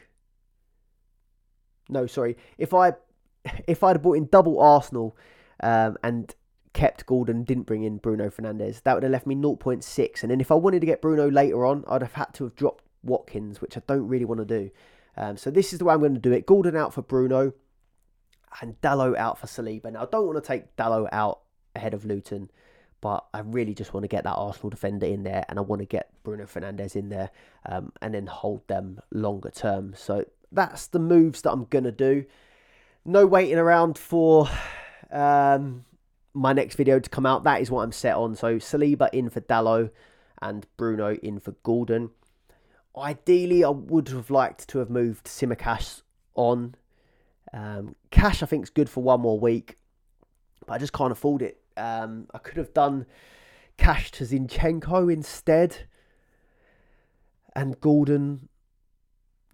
No, sorry. If I if I'd have bought in double Arsenal um, and kept Gordon, didn't bring in Bruno Fernandes, that would have left me zero point six. And then if I wanted to get Bruno later on, I'd have had to have dropped Watkins, which I don't really want to do. Um, so this is the way I'm going to do it: Gordon out for Bruno and Dalot out for Saliba. Now I don't want to take Dalot out ahead of Luton, but I really just want to get that Arsenal defender in there, and I want to get Bruno Fernandes in there, um, and then hold them longer term. So that's the moves that I'm going to do. No waiting around for um, my next video to come out. That is what I'm set on. So Saliba in for Dalot and Bruno in for Gordon. Ideally, I would have liked to have moved Tsimikas on. Um, Cash, I think, is good for one more week, but I just can't afford it. Um, I could have done Cash to Zinchenko instead, and Gordon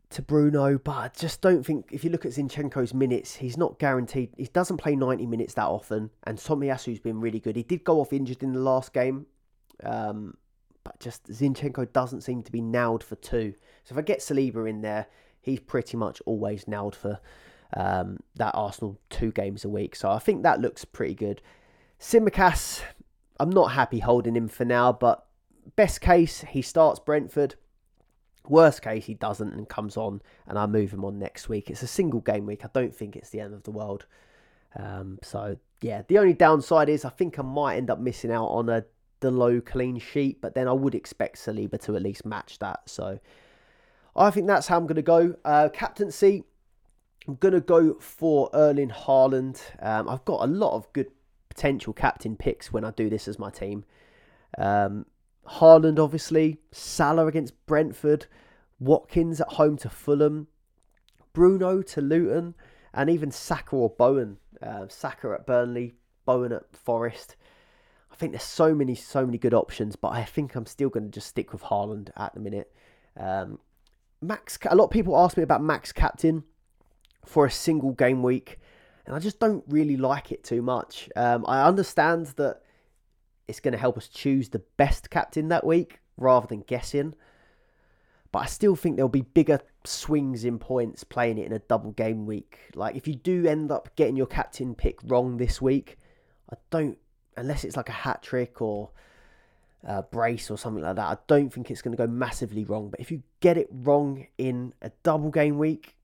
to Bruno, but I just don't think, if you look at Zinchenko's minutes, he's not guaranteed. He doesn't play ninety minutes that often, and Tomiyasu's been really good. He did go off injured in the last game, um, but just Zinchenko doesn't seem to be nailed for two. So if I get Saliba in there, he's pretty much always nailed for um, that Arsenal two games a week. So I think that looks pretty good. Tsimikas, I'm not happy holding him for now, but best case, he starts Brentford. Worst case, he doesn't and comes on, and I move him on next week. It's a single game week. I don't think it's the end of the world. Um, so, yeah, the only downside is I think I might end up missing out on a Dalot clean sheet, but then I would expect Saliba to at least match that. So I think that's how I'm going to go. Uh, captaincy, I'm going to go for Erling Haaland. Um, I've got a lot of good potential captain picks when I do this as my team. Um, Haaland, obviously. Salah against Brentford. Watkins at home to Fulham. Bruno to Luton. And even Saka or Bowen. Uh, Saka at Burnley. Bowen at Forest. I think there's so many, so many good options, but I think I'm still going to just stick with Haaland at the minute. Um, Max. A lot of people ask me about Max captain. for a single game week, and I just don't really like it too much. Um, I understand that it's going to help us choose the best captain that week rather than guessing, but I still think there'll be bigger swings in points playing it in a double game week. Like, if you do end up getting your captain pick wrong this week, I don't, unless it's like a hat trick or a brace or something like that, I don't think it's going to go massively wrong. But if you get it wrong in a double game week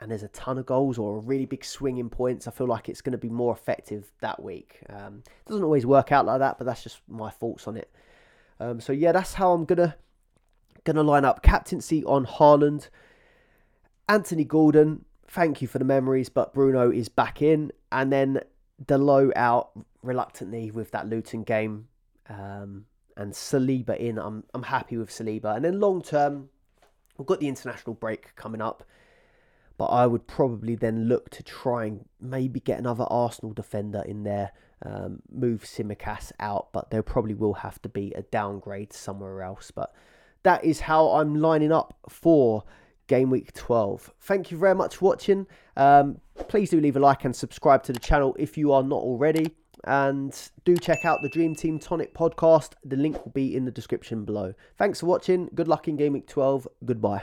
and there's a ton of goals or a really big swing in points, I feel like it's going to be more effective that week. Um, it doesn't always work out like that, but that's just my thoughts on it. Um, so yeah, that's how I'm going to Going to line up captaincy on Haaland. Anthony Gordon, thank you for the memories, but Bruno is back in. And then Dalot out reluctantly with that Luton game. Um, and Saliba in. I'm I'm happy with Saliba. And then long term, we've got the international break coming up. But I would probably then look to try and maybe get another Arsenal defender in there. Um, move Tsimikas out, but there probably will have to be a downgrade somewhere else. But that is how I'm lining up for game week twelve. Thank you very much for watching. Um, please do leave a like and subscribe to the channel if you are not already. And do check out the Dream Team Tonic podcast. The link will be in the description below. Thanks for watching. Good luck in game week twelve. Goodbye.